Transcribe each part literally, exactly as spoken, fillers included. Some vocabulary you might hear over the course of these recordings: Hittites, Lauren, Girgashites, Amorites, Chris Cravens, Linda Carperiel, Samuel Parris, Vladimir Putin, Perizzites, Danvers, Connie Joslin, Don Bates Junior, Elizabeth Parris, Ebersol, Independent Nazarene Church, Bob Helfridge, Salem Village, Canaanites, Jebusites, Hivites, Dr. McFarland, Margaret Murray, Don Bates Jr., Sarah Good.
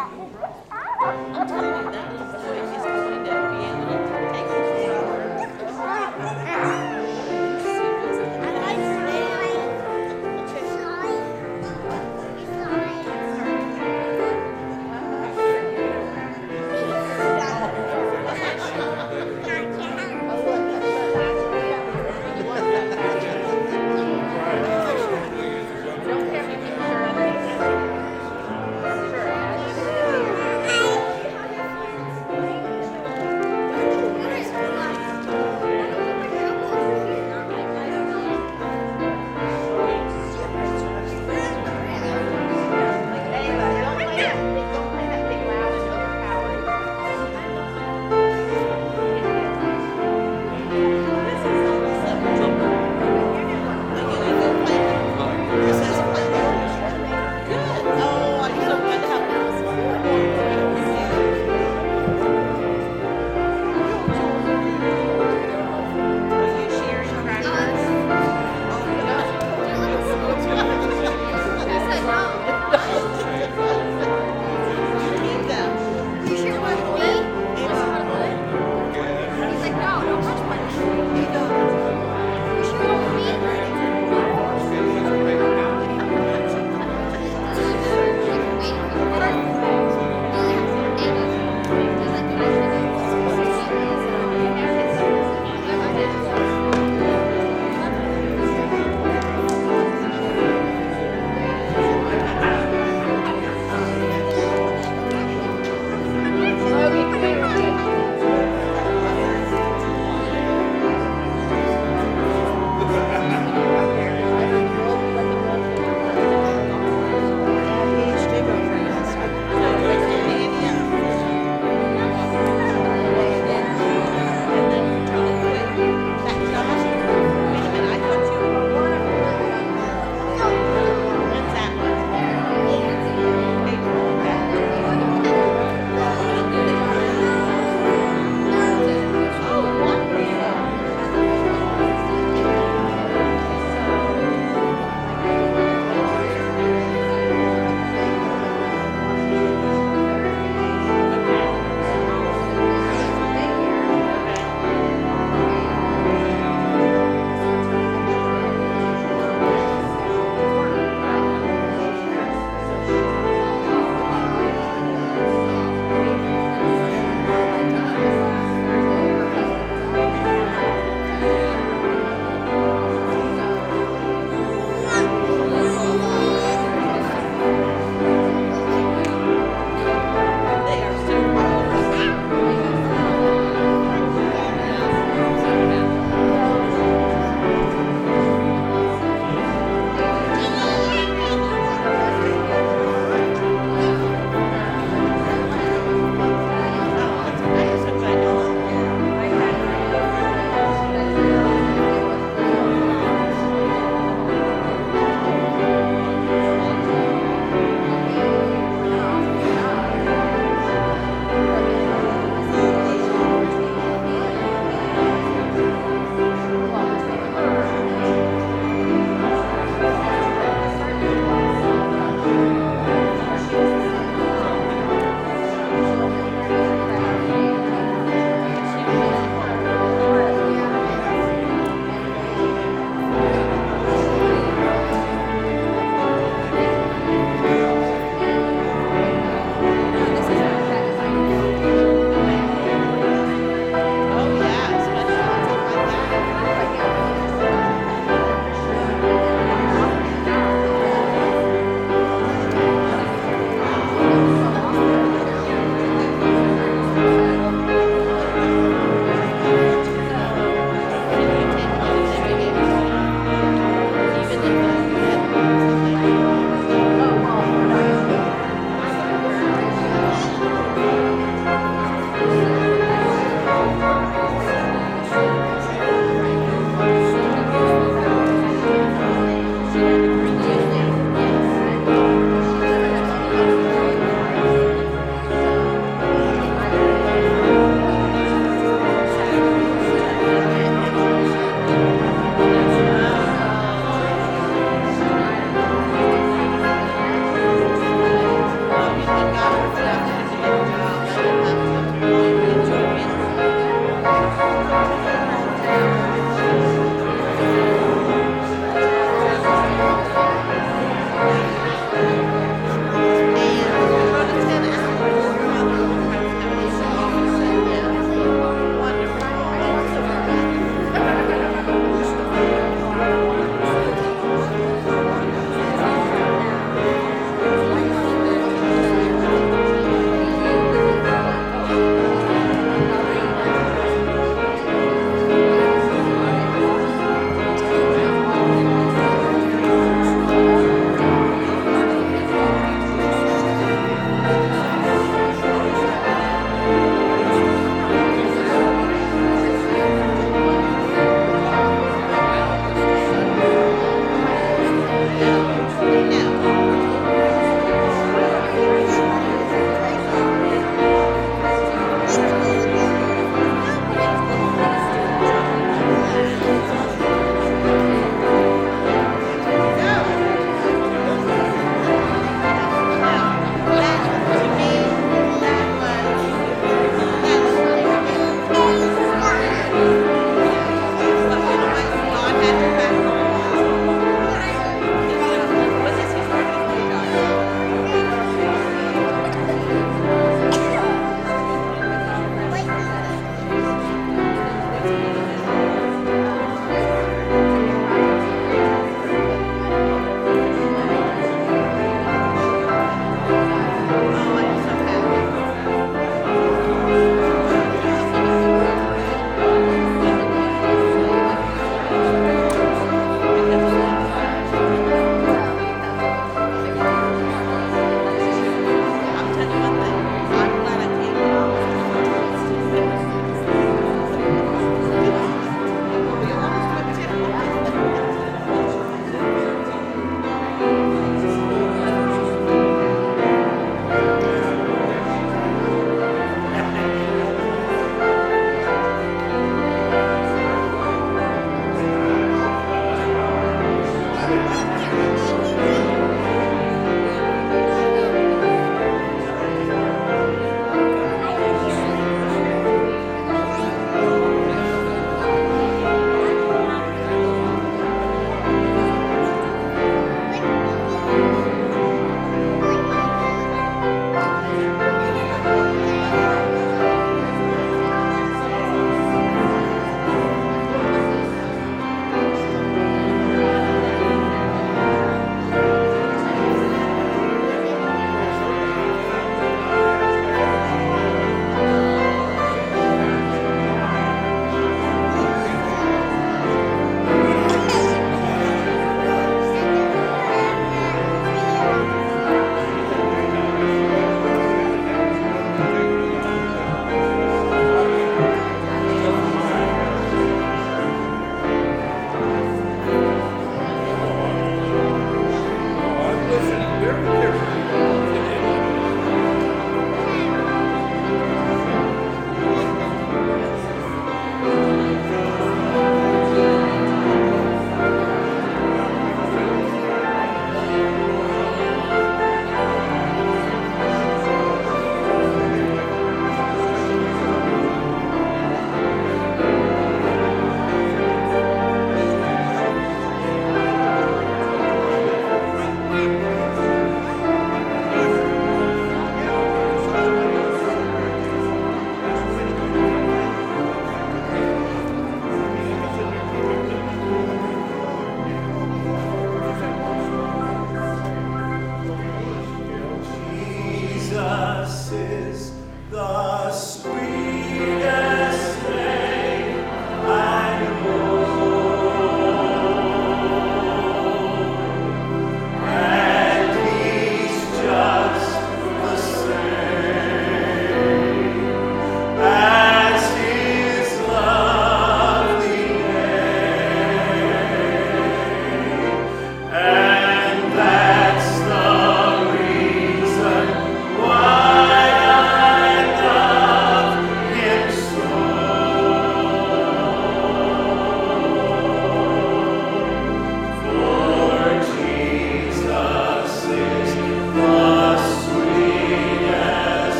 I'm telling you, that little boy is going to be able to take his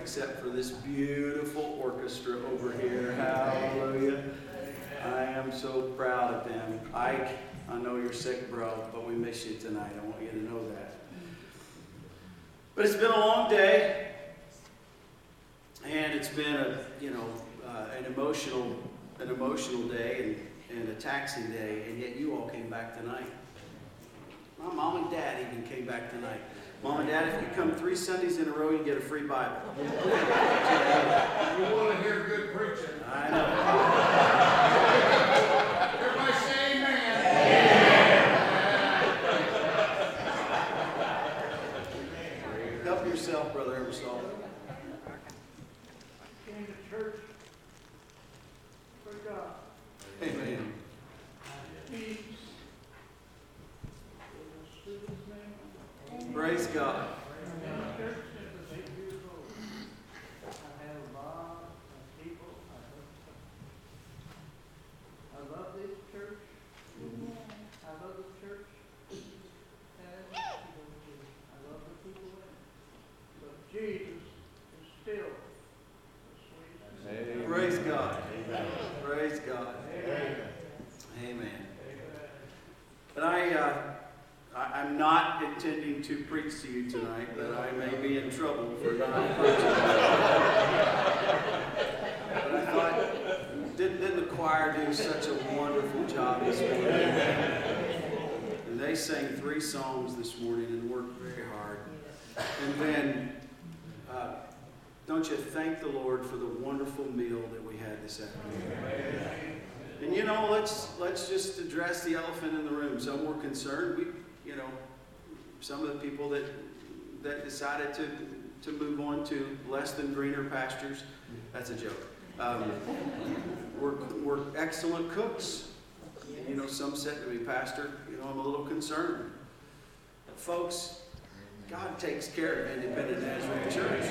Except for this beautiful orchestra over here. Hallelujah. I am so proud of them. Ike, I know you're sick, bro, but we miss you tonight. I want you to know that. But it's been a long day, and it's been a you know uh, an emotional an emotional day and, and a taxing day, and yet you all came back tonight. My mom and dad even came back tonight. Mom and Dad, if you come three Sundays in a row, you get a free Bible. You want to hear good preaching. I know. Everybody say amen. Amen. Help yourself, Brother Ebersol. Came to church for God. Amen. Peace. Praise God. To preach to you tonight, that I may be in trouble for not preaching. But I thought, didn't, didn't the choir do such a wonderful job this morning? And they sang three songs this morning and worked very hard. And then, uh, don't you thank the Lord for the wonderful meal that we had this afternoon? And you know, let's let's just address the elephant in the room. Some were concerned. We, you know, some of the people that that decided to to move on to less than greener pastures. That's a joke. Um, we're we're excellent cooks. You know, some said to me, Pastor, you know, I'm a little concerned. But folks, God takes care of Independent Nazarene Church.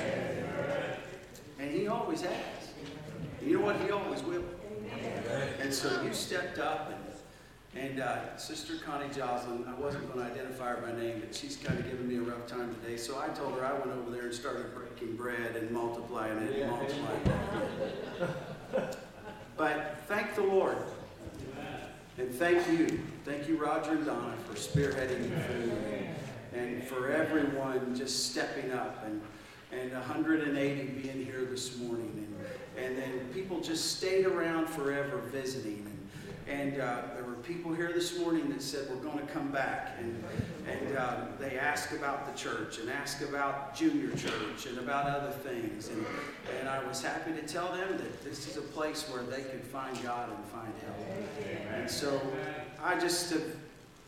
And He always has. And you know what? He always will. And so you stepped up, and, and uh, Sister Connie Joslin, I wasn't going to identify her by name, but she's kind of giving me a rough time today. So I told her I went over there and started breaking bread and multiplying it and multiplying it. But thank the Lord. And thank you. Thank you, Roger and Donna, for spearheading the food, and for everyone just stepping up, and, and one hundred eighty being here this morning. And And then people just stayed around forever visiting. And, and uh, there were people here this morning that said, we're going to come back. And, and uh, they asked about the church and asked about junior church and about other things. And, and I was happy to tell them that this is a place where they can find God and find help. And so I just have,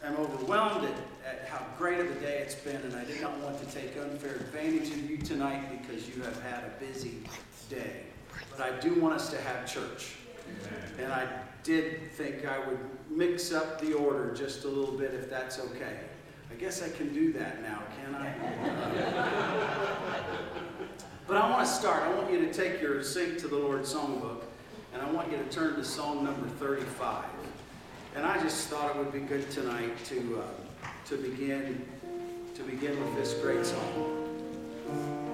am overwhelmed at, at how great of a day it's been. And I did not want to take unfair advantage of you tonight because you have had a busy day. But I do want us to have church. Amen. And I did think I would mix up the order just a little bit, if that's okay. I guess I can do that now, can I? But I want to start. I want you to take your Sing to the Lord songbook, and I want you to turn to Psalm number thirty-five. And I just thought it would be good tonight to uh, to begin to begin with this great song. Amen.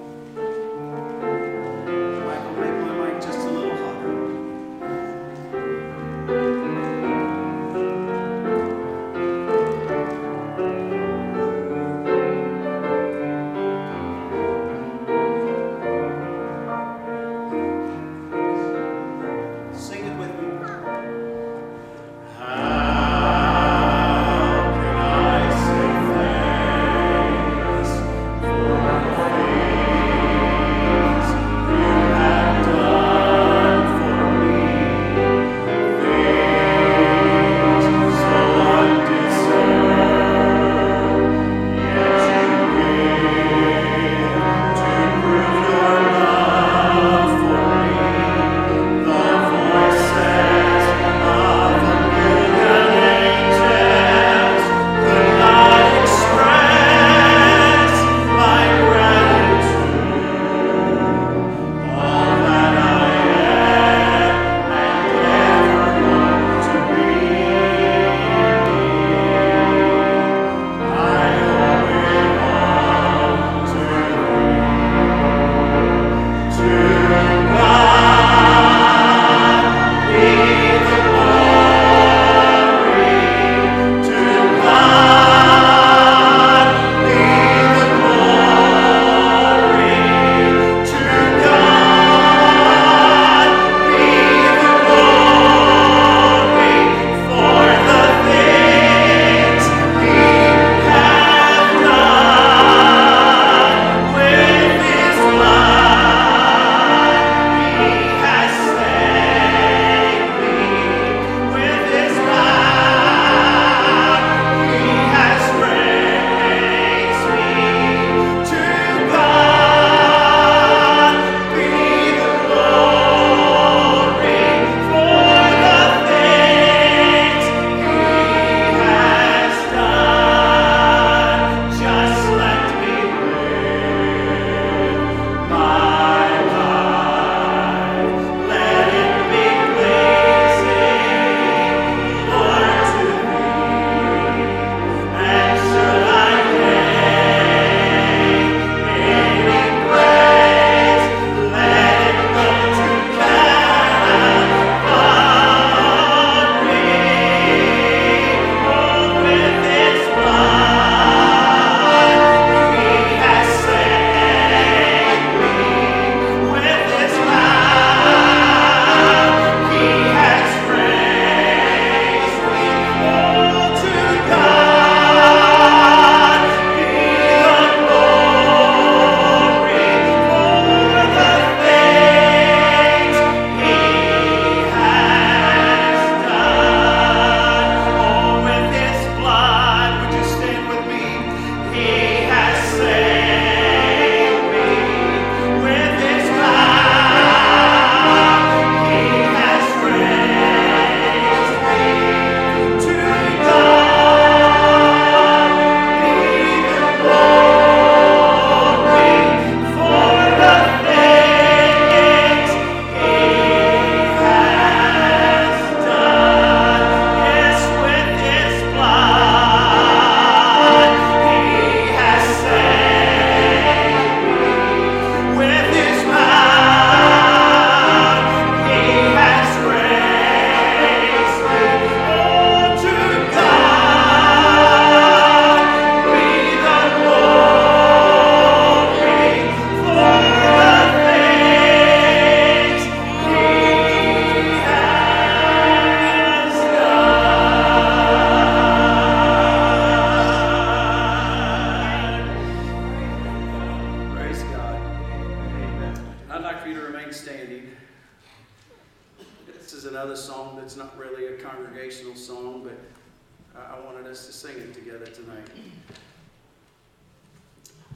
wanted us to sing it together tonight.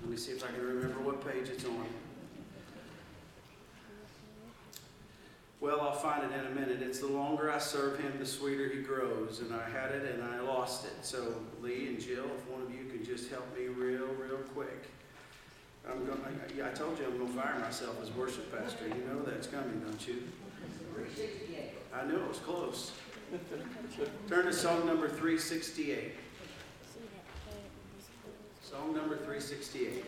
Let me see if I can remember what page it's on. Well, I'll find it in a minute. It's the longer I serve him, the sweeter he grows. And I had it and I lost it. So Lee and Jill, if one of you can just help me real, real quick. I'm going. I, I told you I'm going to fire myself as worship pastor. You know that's coming, don't you? I knew it was close. Turn to song number three sixty-eight. Song number three sixty-eight.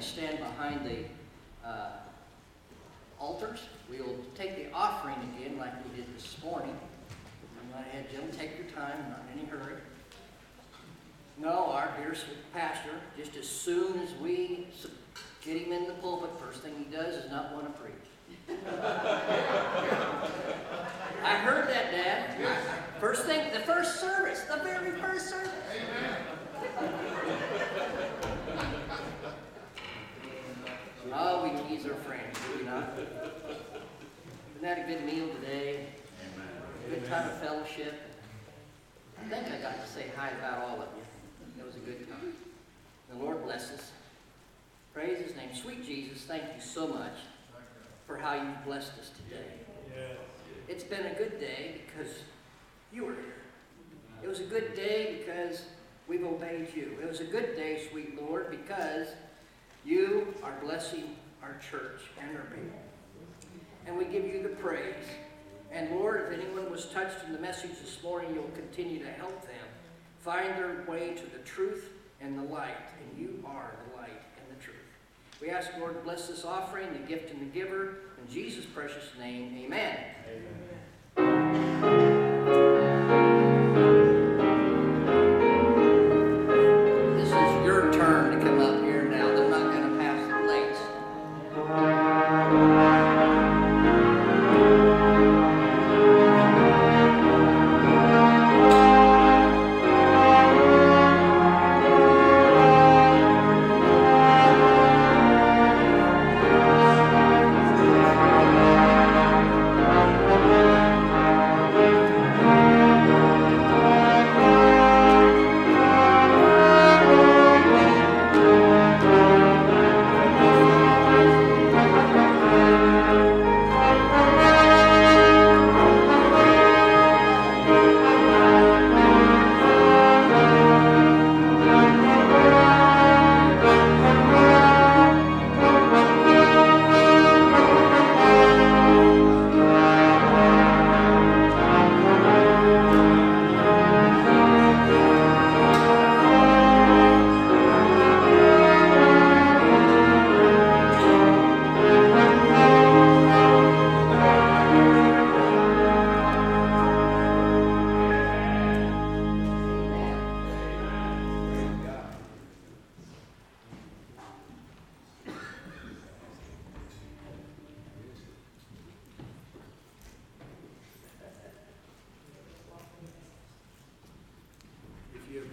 and stand behind the uh, altars. We will take the offering again like we did this morning. I'm going to have Jim take your time, not in any hurry. No, our dear pastor, just as soon as we get him in the pulpit, first thing he does is not want to preach. I heard that, Dad. Yes. First thing, the first service, the very first service. Amen. Oh, we tease our friends, do we not? Isn't that a good meal today? Amen. Good time of fellowship. I think I got to say hi about all of you. It was a good time. The Lord bless us. Praise His name. Sweet Jesus, thank you so much for how you blessed us today. Yes. It's been a good day because you were here. It was a good day because we've obeyed you. It was a good day, sweet Lord, because you are blessing our church and our people. And we give you the praise. And Lord, if anyone was touched in the message this morning, you'll continue to help them find their way to the truth and the light. And you are the light and the truth. We ask, Lord, bless this offering, the gift and the giver. In Jesus' precious name, amen. Amen.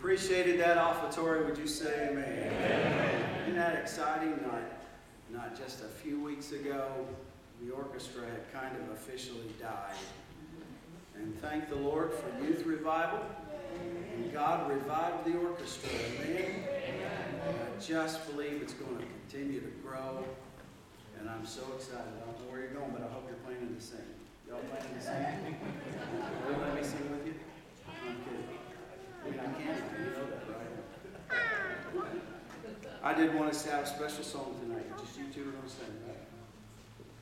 Appreciated that offertory, would you say amen? Amen. Isn't that exciting? Not, not just a few weeks ago, the orchestra had kind of officially died. And thank the Lord for youth revival. And God revived the orchestra, amen? And I just believe it's going to continue to grow. And I'm so excited. I don't know where you're going, but I hope you're planning to sing. Y'all planning to sing? Will you let me sing with you? I'm kidding. I, mean, I, can't, I, know that, right? I did want us to have a special song tonight. Just you two are going to sing, right?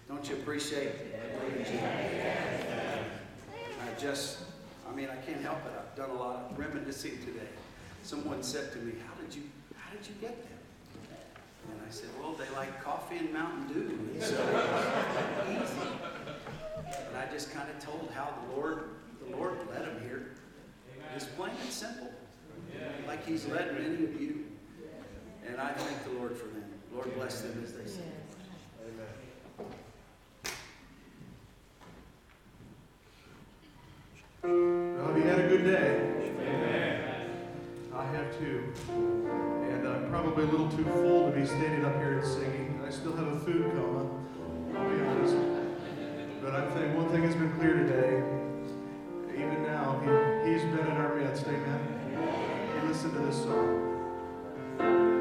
Don't you appreciate it? I just, I mean, I can't help it. I've done a lot of reminiscing today. Someone said to me, how did you, how did you get there? And I said, well, they like coffee and Mountain Dew. And so it was easy. And I just kind of told how the Lord, the Lord led them here. It's plain and simple, like He's led many of you, and I thank the Lord for them. Lord bless them as they sing. Amen. Well, have you had a good day? Amen. I have too, and I'm probably a little too full to be standing up here and singing. I still have a food coma, I'll be honest, but I think one thing has been clear today. Even now, he, he's been in our midst, amen? Amen. Listen to this song. Amen.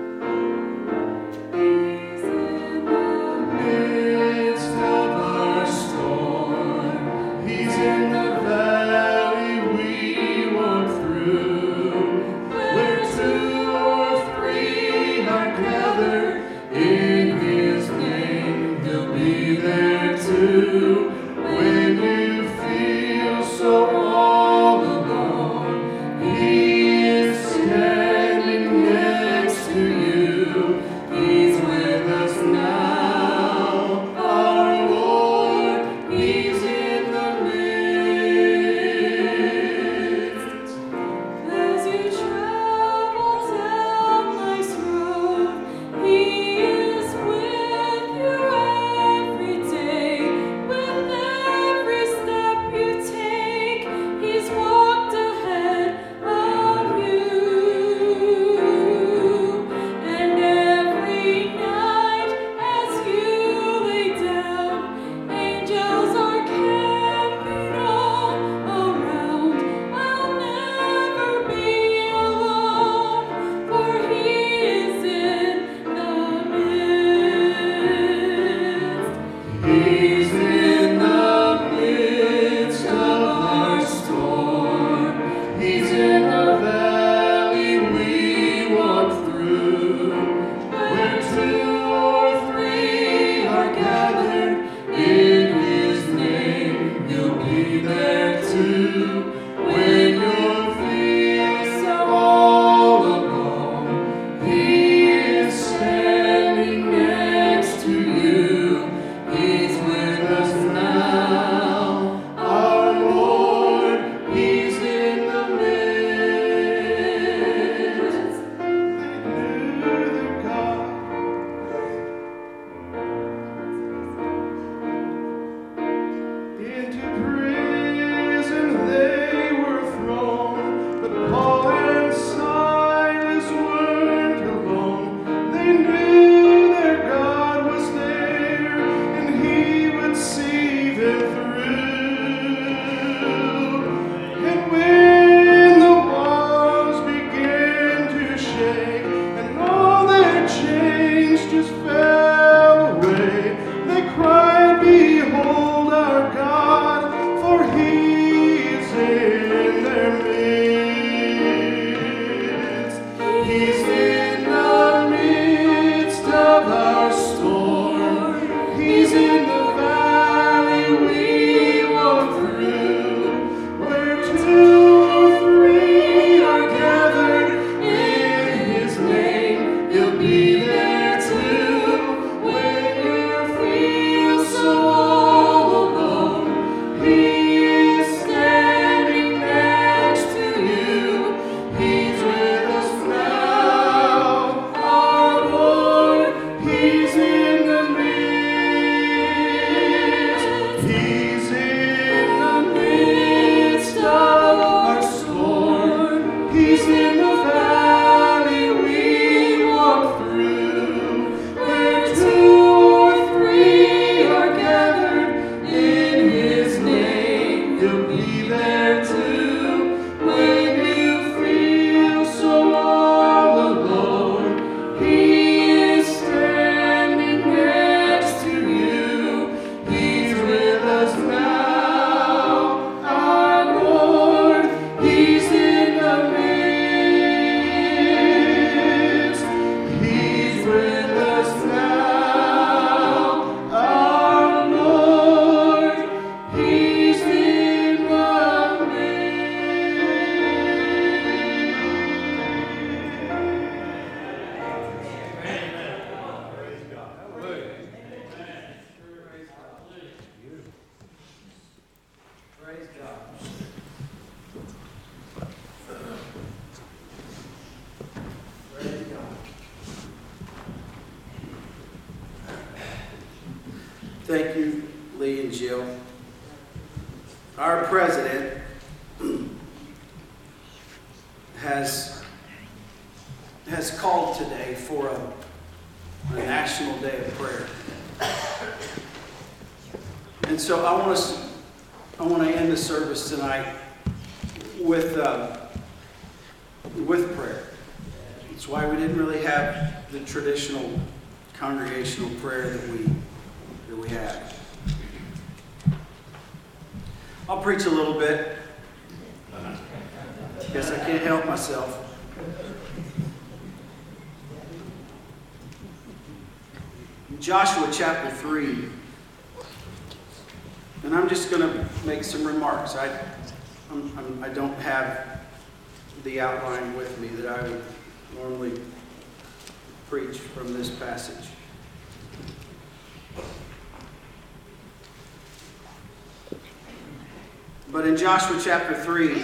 But in Joshua chapter three,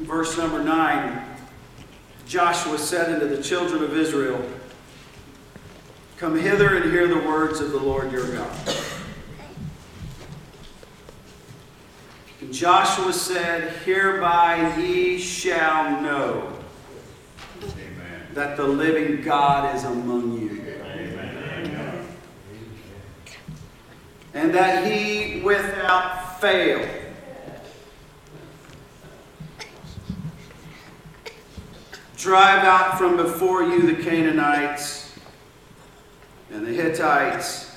verse number nine, Joshua said unto the children of Israel, "Come hither and hear the words of the Lord your God." And Joshua said, "Hereby ye shall know Amen. That the living God is among you, Amen. and that he without fail drive out from before you the Canaanites and the Hittites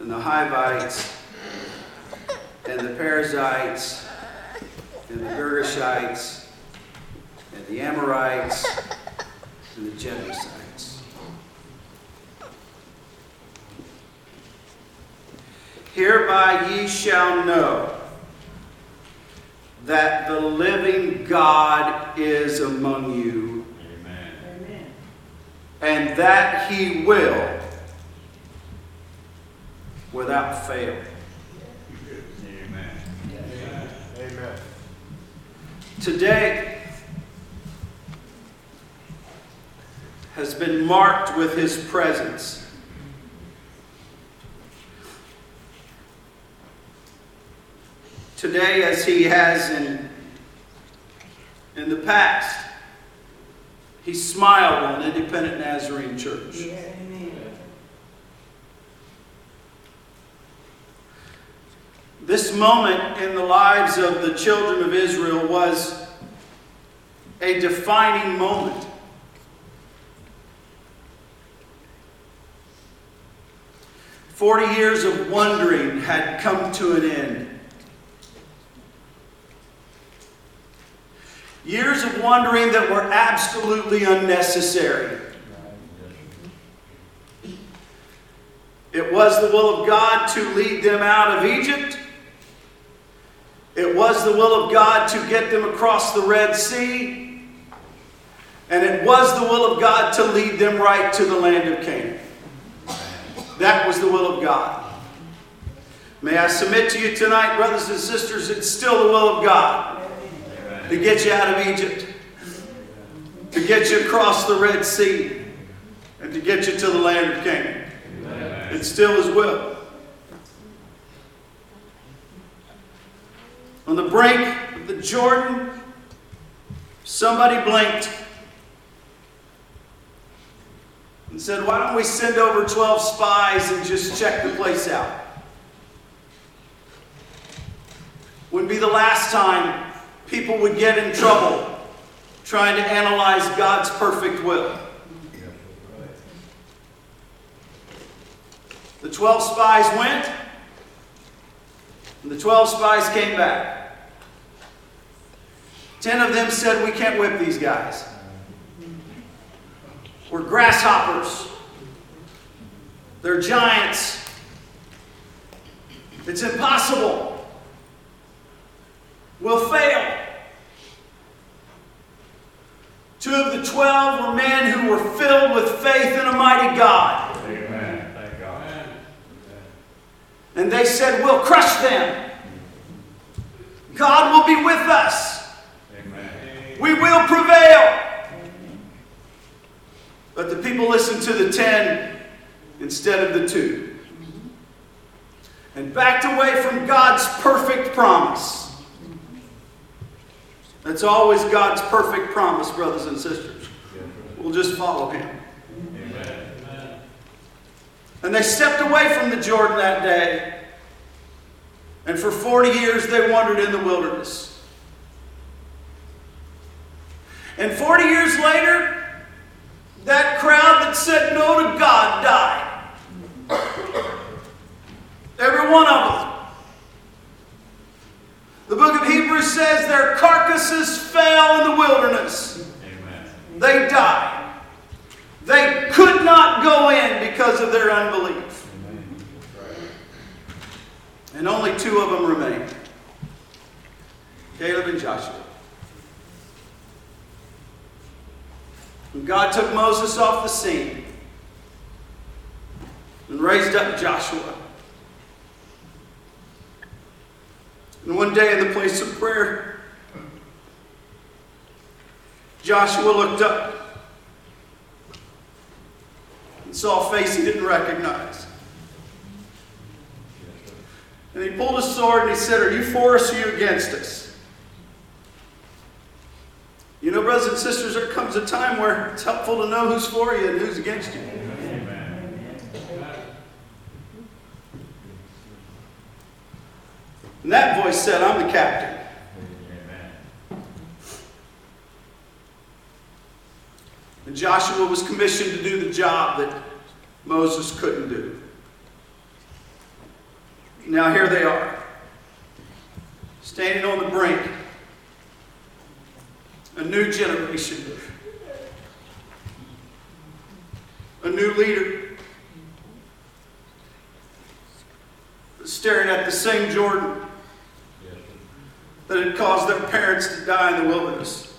and the Hivites and the Perizzites and the Girgashites and the Amorites and the Jebusites." Hereby ye shall know that the living God is among you, Amen. and that he will without fail. Amen. Amen. Amen. Today has been marked with his presence. Today, as he has in, in the past, he smiled on Independent Nazarene Church. Yeah, this moment in the lives of the children of Israel was a defining moment. Forty years of wandering had come to an end. Years of wandering that were absolutely unnecessary. It was the will of God to lead them out of Egypt. It was the will of God to get them across the Red Sea. And it was the will of God to lead them right to the land of Canaan. That was the will of God. May I submit to you tonight, brothers and sisters, it's still the will of God to get you out of Egypt, to get you across the Red Sea, and to get you to the land of Canaan. It still is will. On the brink of the Jordan, somebody blinked and said, why don't we send over twelve spies and just check the place out? Wouldn't be the last time people would get in trouble trying to analyze God's perfect will. The twelve spies went, and the twelve spies came back. Ten of them said, we can't whip these guys. We're grasshoppers. They're giants. It's impossible. We'll fail. Two of the twelve were men who were filled with faith in a mighty God. Amen. Thank God. Amen. And they said, we'll crush them. God will be with us. Amen. We will prevail. But the people listened to the ten instead of the two. And backed away from God's perfect promise. That's always God's perfect promise, brothers and sisters. We'll just follow Him. Amen. And they stepped away from the Jordan that day. And for forty years they wandered in the wilderness. And forty years later, that crowd that said no to God died. Every one of them. The book of Hebrews says their carcasses fell in the wilderness. Amen. They died. They could not go in because of their unbelief. Amen. And only two of them remained. Caleb and Joshua. And God took Moses off the scene and raised up Joshua. And one day in the place of prayer, Joshua looked up and saw a face he didn't recognize. And he pulled his sword and he said, are you for us or are you against us? You know, brothers and sisters, there comes a time where it's helpful to know who's for you and who's against you. And that voice said, I'm the captain. Amen. And Joshua was commissioned to do the job that Moses couldn't do. Now here they are, standing on the brink. A new generation. A new leader. Staring at the same Jordan that had caused their parents to die in the wilderness.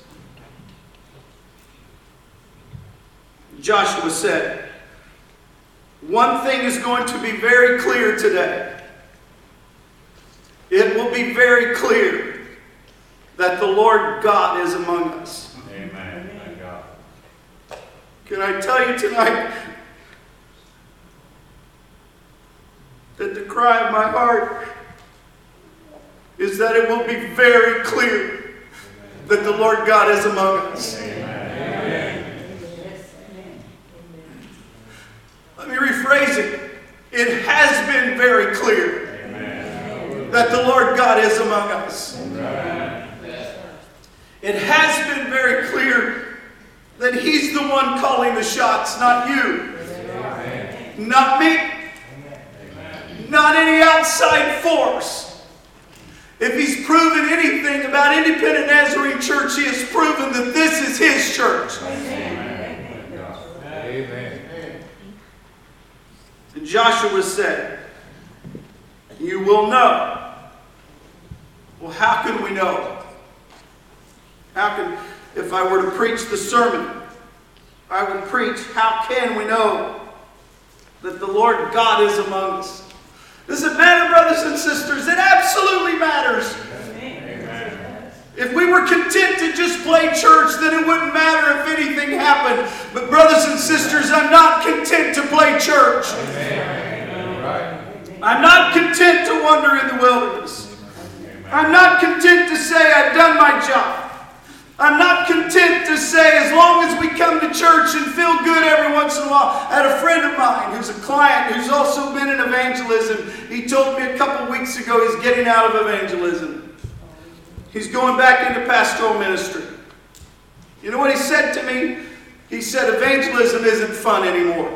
Joshua said, one thing is going to be very clear today. It will be very clear that the Lord God is among us. Amen. Thank God. Can I tell you tonight that the cry of my heart is that it will be very clear that the Lord God is among us. Amen. Let me rephrase it. It has been very clear Amen. That the Lord God is among us. Amen. It has been very clear that He's the one calling the shots, not you, Amen. Not me. Not any outside force. If He's proven anything about Independent Nazarene Church, He has proven is His church. Amen. Amen. And Joshua said, "You will know." Well, how can we know? How can, if I were to preach the sermon, I would preach, how can we know that the Lord God is among us? Does it matter, brothers and sisters? It absolutely matters. Amen. If we were content to just play church, then it wouldn't matter if anything happened. But brothers and sisters, I'm not content to play church. Amen. I'm not content to wander in the wilderness. I'm not content to say I've done my job. I'm not content to say as long as we come to church and feel good every once in a while. I had a friend of mine who's a client who's also been in evangelism. He told me a couple weeks ago he's getting out of evangelism. He's going back into pastoral ministry. You know what he said to me? He said evangelism isn't fun anymore.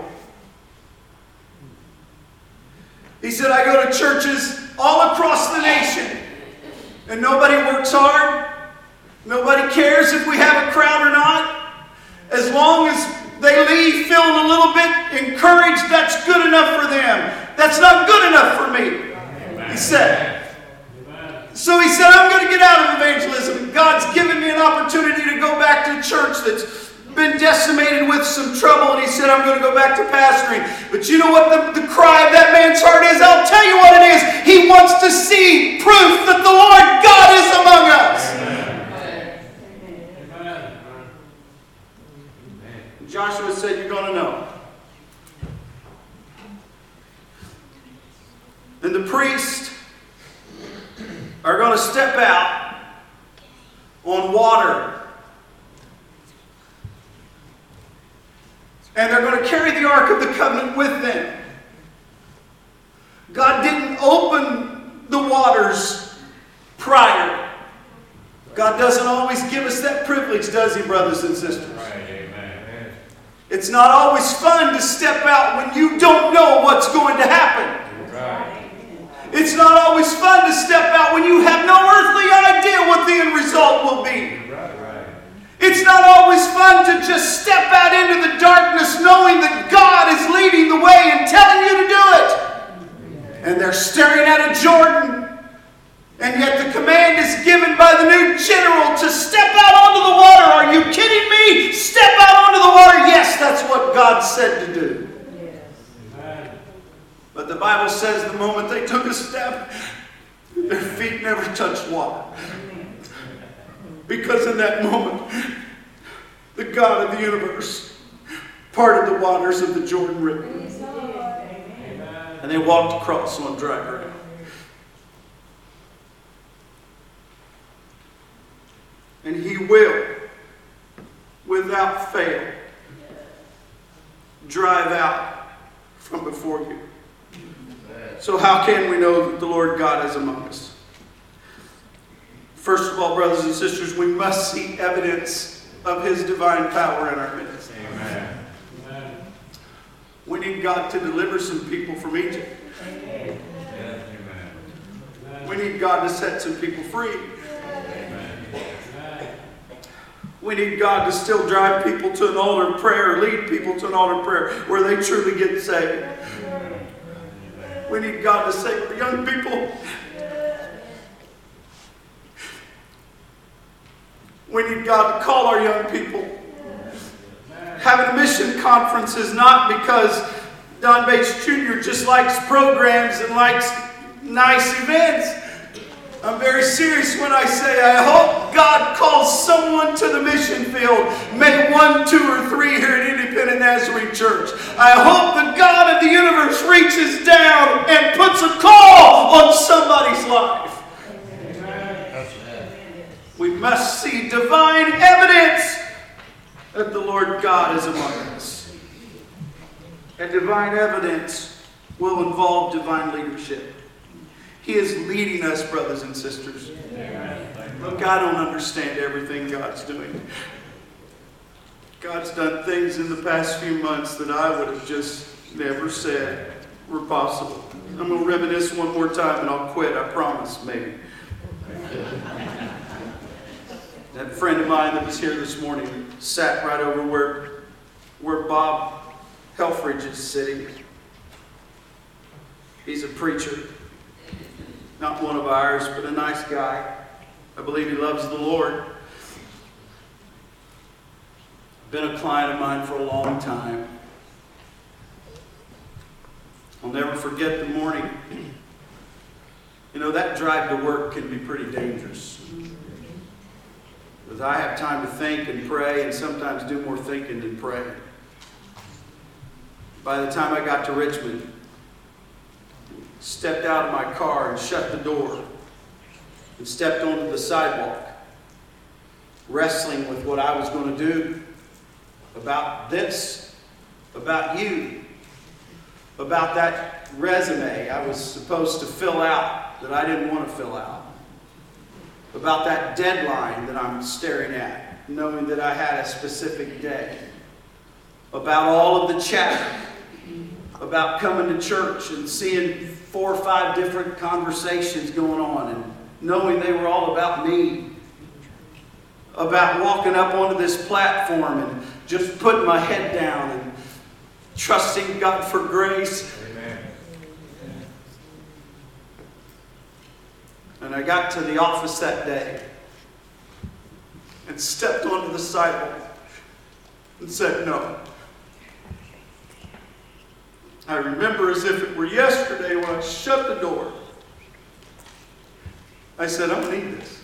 He said I go to churches all across the nation. And nobody works hard. Nobody cares if we have a crowd or not. As long as they leave feeling a little bit encouraged, that's good enough for them. That's not good enough for me, Amen. He said. Amen. So he said, I'm going to get out of evangelism. God's given me an opportunity to go back to a church that's been decimated with some trouble. And he said, I'm going to go back to pastoring. But you know what the, the cry of that man's heart is? I'll tell you what it is. He wants to see proof that the Lord God is among us. Amen. Amen. Amen. Joshua said, you're going to know. And the priests are going to step out on water. And they're going to carry the Ark of the Covenant with them. God didn't open the waters prior. God doesn't always give us that privilege, does He, brothers and sisters? Right, amen. It's not always fun to step out when you don't know what's going to happen. Right. It's not always fun to step out when you have no earthly idea what the end result will be. It's not always fun to just step out into the darkness knowing that God is leading the way and telling you to do it. And they're staring at a Jordan. And yet the command is given by the new general to step out onto the water. Are you kidding me? Step out onto the water. Yes, that's what God said to do. Yes. But the Bible says the moment they took a step, their feet never touched water. Because in that moment, the God of the universe parted the waters of the Jordan River. Amen. And they walked across on dry ground. And He will, without fail, drive out from before you. So how can we know that the Lord God is among us? First of all, brothers and sisters, we must see evidence of His divine power in our midst. Amen. Amen. We need God to deliver some people from Egypt. Amen. We need God to set some people free. Amen. We need God to still drive people to an altar of prayer, lead people to an altar of prayer where they truly get saved. Amen. We need God to save our young people. We need God to call our young people. Having a mission conference is not because Don Bates Junior just likes programs and likes nice events. I'm very serious when I say I hope God calls someone to the mission field. May one, two, or three here at Independent Nazarene Church. I hope the God of the universe reaches down and puts a call on somebody's life. We must see divine evidence that the Lord God is among us. And divine evidence will involve divine leadership. He is leading us, brothers and sisters. Amen. Look, I don't understand everything God's doing. God's done things in the past few months that I would have just never said were possible. I'm going to reminisce one more time and I'll quit, I promise, maybe. That friend of mine that was here this morning sat right over where, where Bob Helfridge is sitting. He's a preacher. Not one of ours, but a nice guy. I believe he loves the Lord. Been a client of mine for a long time. I'll never forget the morning. You know, that drive to work can be pretty dangerous. Because I have time to think and pray and sometimes do more thinking than praying. By the time I got to Richmond, stepped out of my car and shut the door and stepped onto the sidewalk, wrestling with what I was going to do about this, about you, about that resume I was supposed to fill out that I didn't want to fill out, about that deadline that I'm staring at, knowing that I had a specific day, about all of the chatter, about coming to church and seeing four or five different conversations going on and knowing they were all about me, about walking up onto this platform and just putting my head down and trusting God for grace. Amen. And I got to the office that day and stepped onto the sidewalk and said no. I remember as if it were yesterday when I shut the door. I said, I don't need this.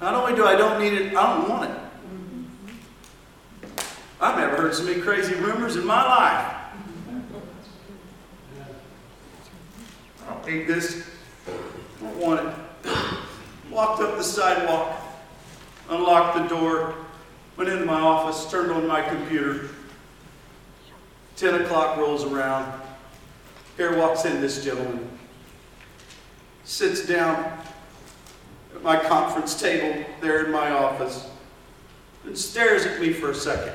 Not only do I don't need it, I don't want it. I've never heard so many crazy rumors in my life. I don't need this. I don't want it. Walked up the sidewalk, unlocked the door, went into my office, turned on my computer. Ten o'clock rolls around. Here walks in this gentleman. Sits down at my conference table there in my office and stares at me for a second.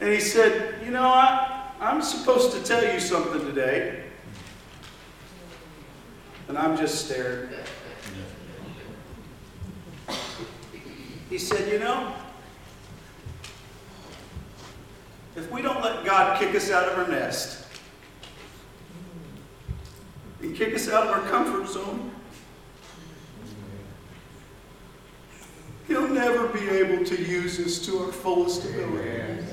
And he said, you know, I, I'm supposed to tell you something today. And I'm just staring. He said, you know, if we don't let God kick us out of our nest and kick us out of our comfort zone, He'll never be able to use us to our fullest ability. Amen.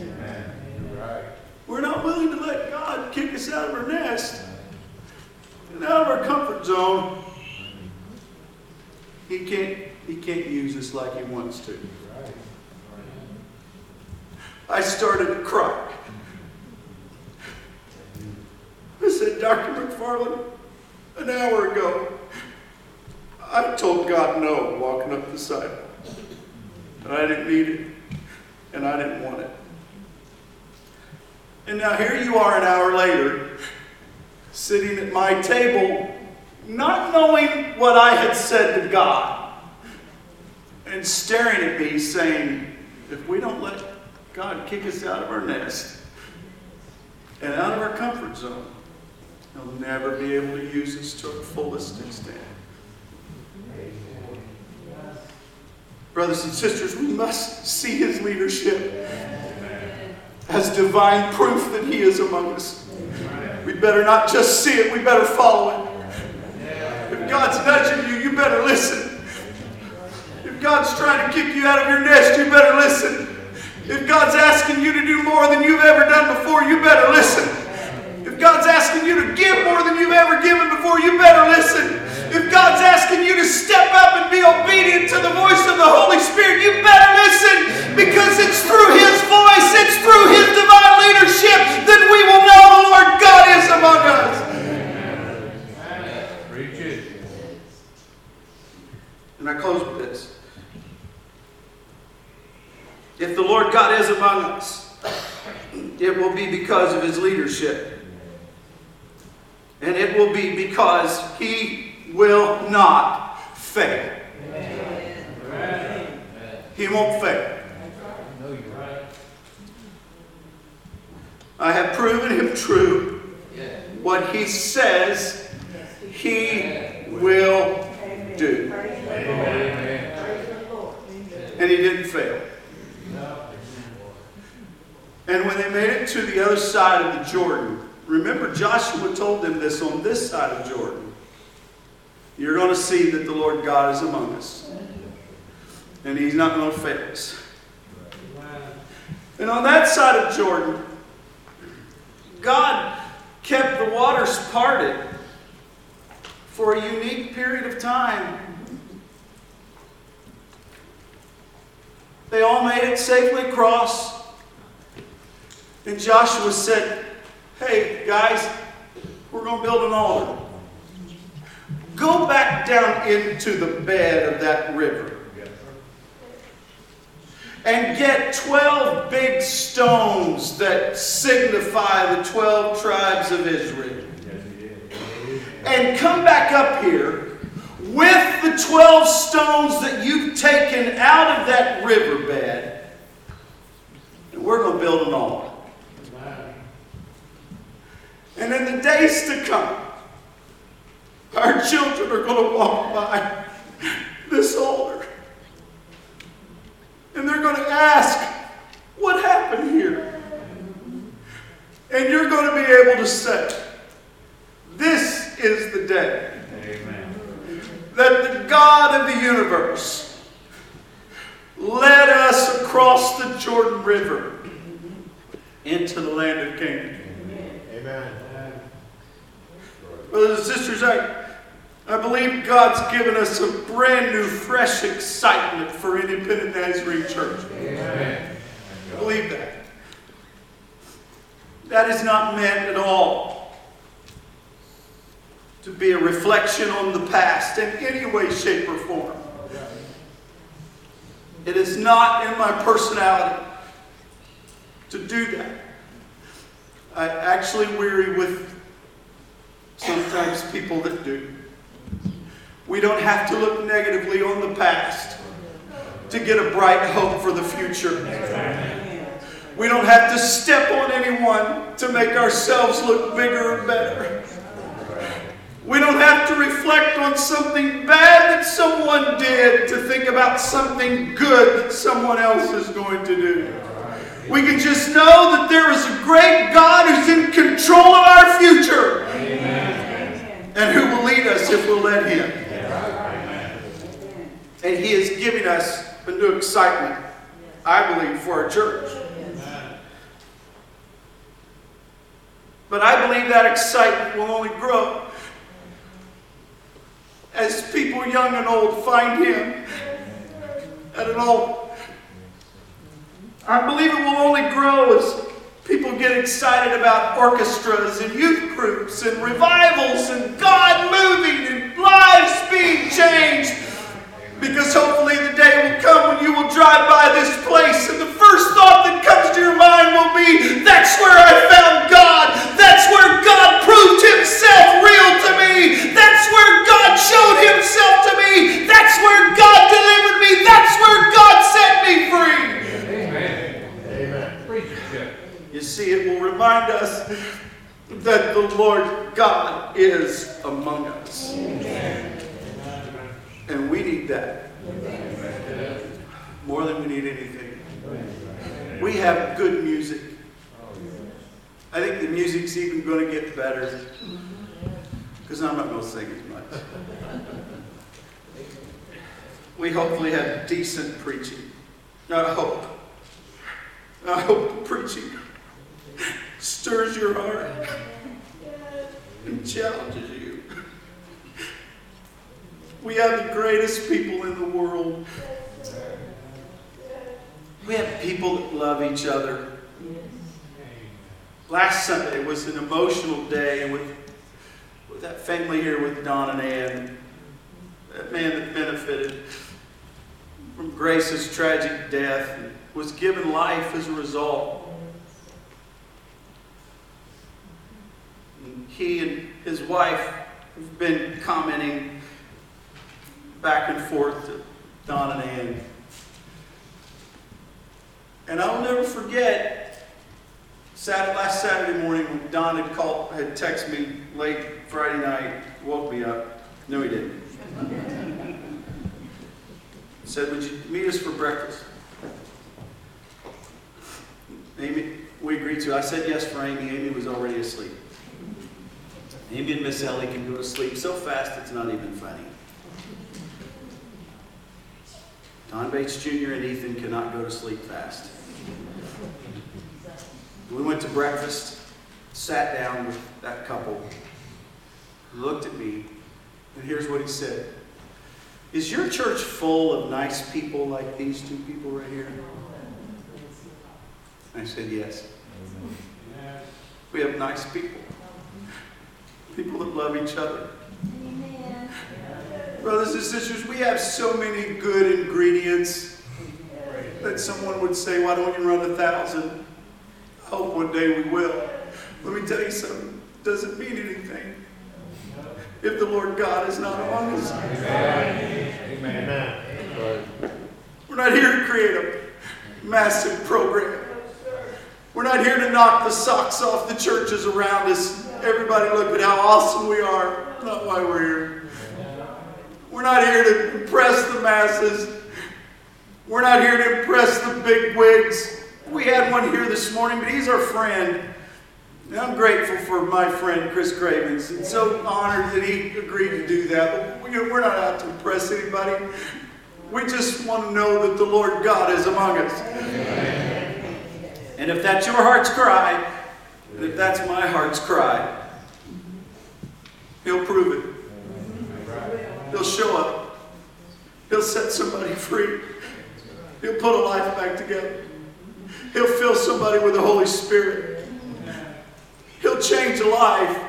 You're right. We're not willing to let God kick us out of our nest and out of our comfort zone. He can't, he can't use us like He wants to. I started to cry. I said, Doctor McFarland, an hour ago, I told God no walking up the sidewalk. And I didn't need it, and I didn't want it. And now here you are an hour later, sitting at my table, not knowing what I had said to God, and staring at me saying, if we don't let God kick us out of our nest and out of our comfort zone, He'll never be able to use us to our fullest extent. Brothers and sisters, we must see His leadership as divine proof that He is among us. We better not just see it, we better follow it. If God's nudging you, you better listen. If God's trying to kick you out of your nest, you better listen. If God's asking you to do more than you've ever done before, you better listen. If God's asking you to give more than you've ever given before, you better listen. If God's asking you to step up and be obedient to the voice of the Holy Spirit, you better listen, because it's through His voice, it's through His divine leadership that we will know the Lord God is among us. Amen. Preach it. And I close with this. If the Lord God is among us, it will be because of His leadership. And it will be because He will not fail. Amen. Amen. He won't fail. I have proven Him true. What He says, He will do. And he didn't fail. And when they made it to the other side of the Jordan, remember Joshua told them this on this side of Jordan. You're going to see that the Lord God is among us. And he's not going to fail us. And on that side of Jordan, God kept the waters parted for a unique period of time. They all made it safely across. And Joshua said, hey, guys, we're going to build an altar. Go back down into the bed of that river. And get twelve big stones that signify the twelve tribes of Israel. And come back up here with the twelve stones that you've taken out of that riverbed. And we're going to build an altar. And in the days to come, our children are going to walk by this altar. And they're going to ask, what happened here? And you're going to be able to say, this is the day Amen. That the God of the universe led us across the Jordan River into the land of Canaan. Amen. Brothers and sisters, I, I believe God's given us a brand new, fresh excitement for Independent Nazarene Church. Amen. I believe that. That is not meant at all to be a reflection on the past in any way, shape, or form. It is not in my personality to do that. I actually weary with sometimes people that do. We don't have to look negatively on the past to get a bright hope for the future. We don't have to step on anyone to make ourselves look bigger and better. We don't have to reflect on something bad that someone did to think about something good that someone else is going to do. We can just know that there is a great God who's in control of our future. Amen. And who will lead us if we'll let Him. Amen. And He is giving us a new excitement, I believe, for our church. Amen. But I believe that excitement will only grow as people young and old find Him at an altar. I believe it will only grow as people get excited about orchestras and youth groups and revivals and God moving and lives being changed. Because hopefully the day will come when you will drive by this place and the first thought that comes to your mind will be, that's where I found God. That's where God proved Himself real to me. That's where God showed Himself to me. That's where God delivered me. That's where God set me free. You see, it will remind us that the Lord God is among us. Amen. And we need that. Amen. More than we need anything. Amen. We have good music. I think the music's even going to get better. Because I'm not going to sing as much. We hopefully have decent preaching. Not a hope. I hope the preaching stirs your heart and challenges you. We have the greatest people in the world. We have people that love each other. Last Sunday was an emotional day with, with that family here with Don and Ann, that man that benefited from Grace's tragic death and was given life as a result. And he and his wife have been commenting back and forth to Don and Ann. And I'll never forget Saturday, last Saturday morning when Don had called, had texted me late Friday night, woke me up. No, he didn't. He said, would you meet us for breakfast? Amy, we agreed to. I said yes for Amy. Amy was already asleep. Amy and Miss Ellie can go to sleep so fast it's not even funny. Don Bates Junior and Ethan cannot go to sleep fast. We went to breakfast, sat down with that couple, looked at me, and here's what he said. Is your church full of nice people like these two people right here? I said yes. Amen. We have nice people. People that love each other. Amen. Brothers and sisters, we have so many good ingredients that someone would say, why don't you run a thousand? I hope one day we will. Let me tell you something. It doesn't mean anything if the Lord God is not among us. Amen. Amen. Amen. We're not here to create a massive program. We're not here to knock the socks off the churches around us. Everybody look at how awesome we are. Not why we're here. We're not here to impress the masses. We're not here to impress the big wigs. We had one here this morning, but he's our friend. And I'm grateful for my friend, Chris Cravens. And so honored that he agreed to do that. But we're not out to impress anybody. We just want to know that the Lord God is among us. Amen. And if that's your heart's cry, and if that's my heart's cry, He'll prove it. He'll show up. He'll set somebody free. He'll put a life back together. He'll fill somebody with the Holy Spirit. He'll change a life.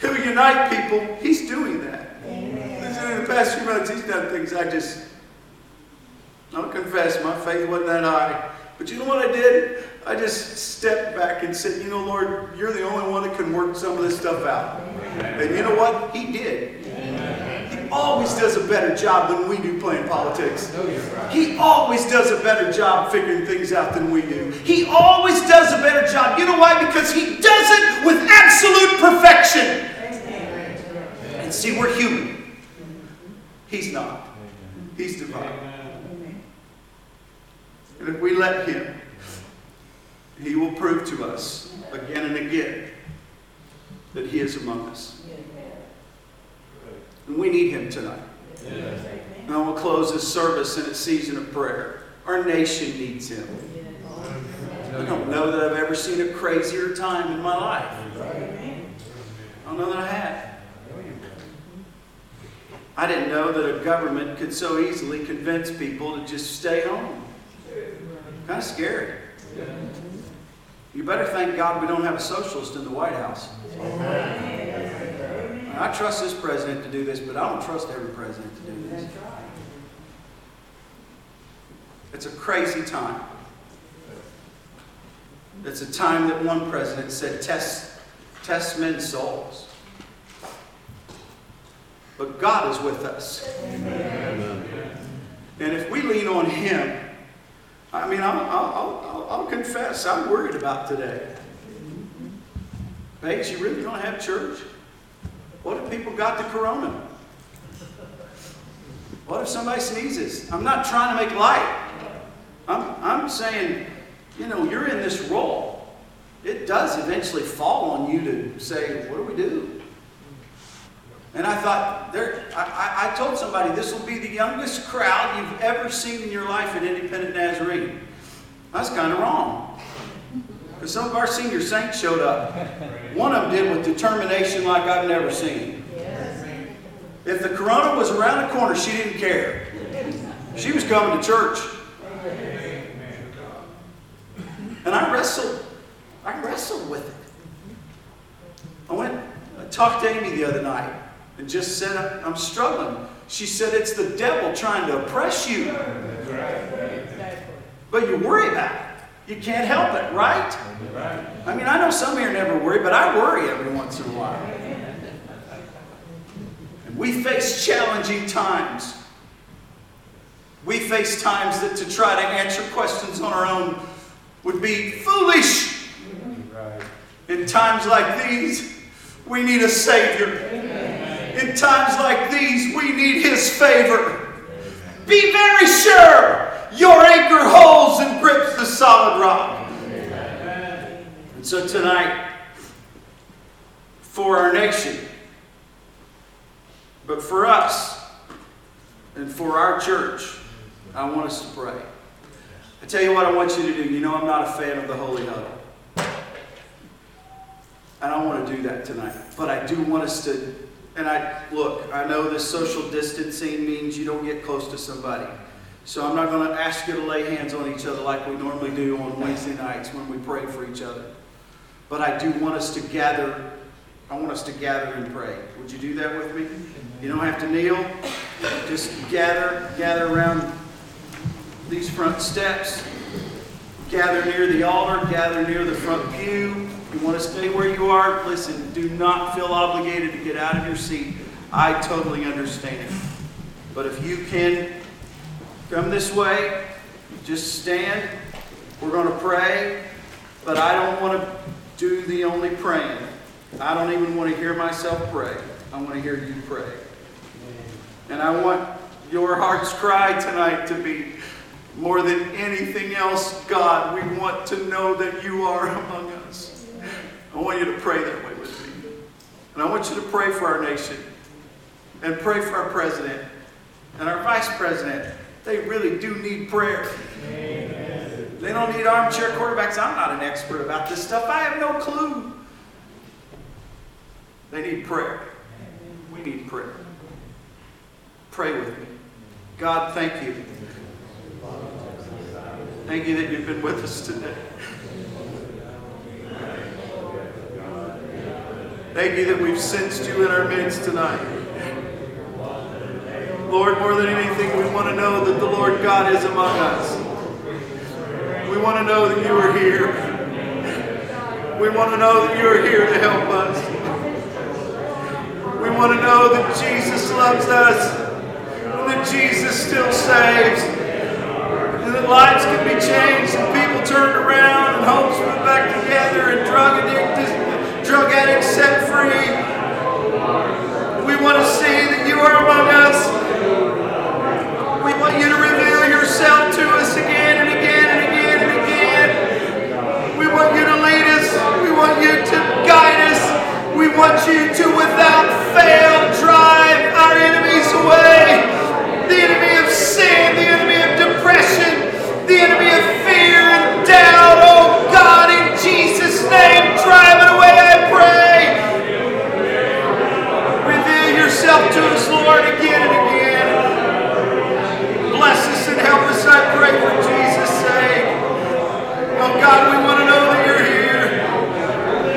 He'll unite people. He's doing that. In the past few months, He's done things I just, I'll confess, my faith wasn't that high. But you know what I did? I just stepped back and said, you know, Lord, you're the only one that can work some of this stuff out. Amen. And you know what? He did. Amen. He always does a better job than we do playing politics. He always does a better job figuring things out than we do. He always does a better job. You know why? Because He does it with absolute perfection. Amen. And see, we're human. He's not. He's divine. And if we let Him, He will prove to us again and again that He is among us. And we need Him tonight. Yes. And I will close this service in a season of prayer. Our nation needs Him. I don't know that I've ever seen a crazier time in my life. I don't know that I have. I didn't know that a government could so easily convince people to just stay home. Kind of scary. Yeah. You better thank God we don't have a socialist in the White House. Amen. I trust this president to do this, but I don't trust every president to do this. It's a crazy time. It's a time that one president said, test, test men's souls. But God is with us. Amen. And if we lean on Him, I mean, I'll, I'll, I'll, I'll confess, I'm worried about today. Bates, you really don't have church? What if people got the corona? What if somebody sneezes? I'm not trying to make light. I'm, I'm saying, you know, you're in this role. It does eventually fall on you to say, what do we do? And I thought, there, I, I told somebody, this will be the youngest crowd you've ever seen in your life at Independent Nazarene. That's kind of wrong. Because some of our senior saints showed up. One of them did with determination like I've never seen. Yes. If the corona was around the corner, she didn't care. She was coming to church. And I wrestled. I wrestled with it. I went, I talked to Amy the other night. And just said, I'm struggling. She said, it's the devil trying to oppress you. Exactly. But you worry about it. You can't help it, right? right? I mean, I know some here never worry, but I worry every once in a while. And we face challenging times. We face times that to try to answer questions on our own would be foolish. Right. In times like these, we need a Savior. In In times like these, we need His favor. Be very sure your anchor holds and grips the solid rock. Amen. And so tonight, for our nation, but for us, and for our church, I want us to pray. I tell you what I want you to do. You know I'm not a fan of the Holy Huddle. I don't want to do that tonight. But I do want us to, and I, look, I know this social distancing means you don't get close to somebody. So I'm not going to ask you to lay hands on each other like we normally do on Wednesday nights when we pray for each other. But I do want us to gather, I want us to gather and pray. Would you do that with me? You don't have to kneel. Just gather, gather around these front steps. Gather near the altar. Gather near the front pew. You want to stay where you are? Listen, do not feel obligated to get out of your seat. I totally understand it. But if you can come this way, just stand. We're going to pray. But I don't want to do the only praying. I don't even want to hear myself pray. I want to hear you pray. And I want your heart's cry tonight to be, more than anything else, God, we want to know that you are among us. I want you to pray that way with me. And I want you to pray for our nation. And pray for our president. And our vice president. They really do need prayer. Amen. They don't need armchair quarterbacks. I'm not an expert about this stuff. I have no clue. They need prayer. We need prayer. Pray with me. God, thank you. Thank you that you've been with us today. Thank you that we've sensed you in our midst tonight. Lord, more than anything, we want to know that the Lord God is among us. We want to know that you are here. We want to know that you are here to help us. We want to know that Jesus loves us, and that Jesus still saves, and that lives can be changed and people turned around and homes put back together and drug addicts, drug addicts set free. We want to see that you are among us. We want you to reveal yourself to us again and again and again and again. We want you to lead us. We want you to guide us. We want you to, without fail, drive our enemies away. The enemy of sin, the enemy of depression, the enemy of fear and doubt. Oh God, in Jesus' name, drive it away, I pray. Reveal yourself to us, Lord, again and again. Bless us and help us, I pray, for Jesus' sake. Oh God, we want to know that you're here.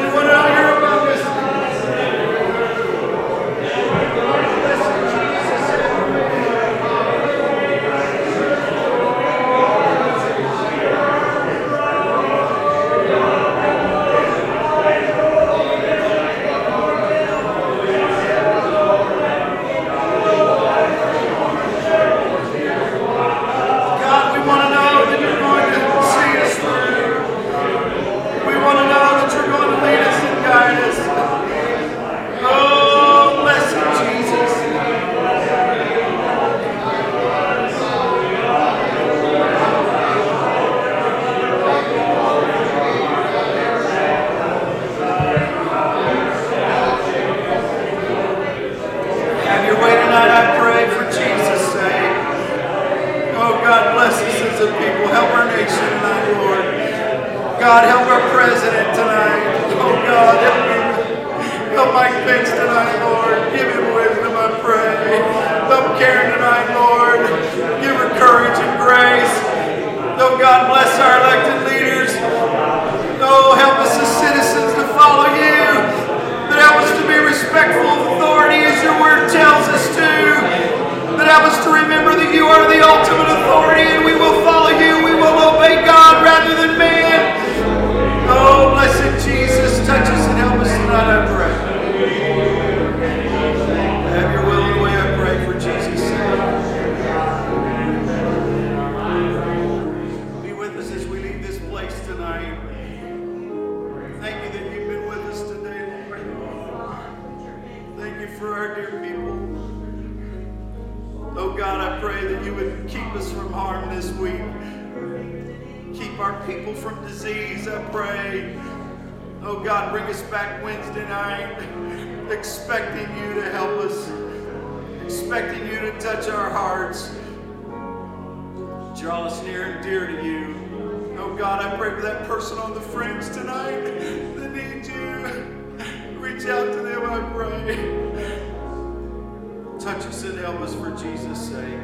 We want to know you're among us. For our dear people. I pray that you would keep us from harm this week. Keep our people from disease, I pray. Oh God, bring us back Wednesday night, expecting you to help us, expecting you to touch our hearts. Draw us near and dear to you. Oh God, I pray for that person on the fringe tonight that needs you. Reach out to them, I pray. Touch us and help us for Jesus' sake.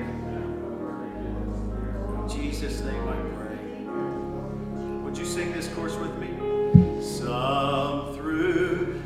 In Jesus' name I pray. Would you sing this chorus with me? Some through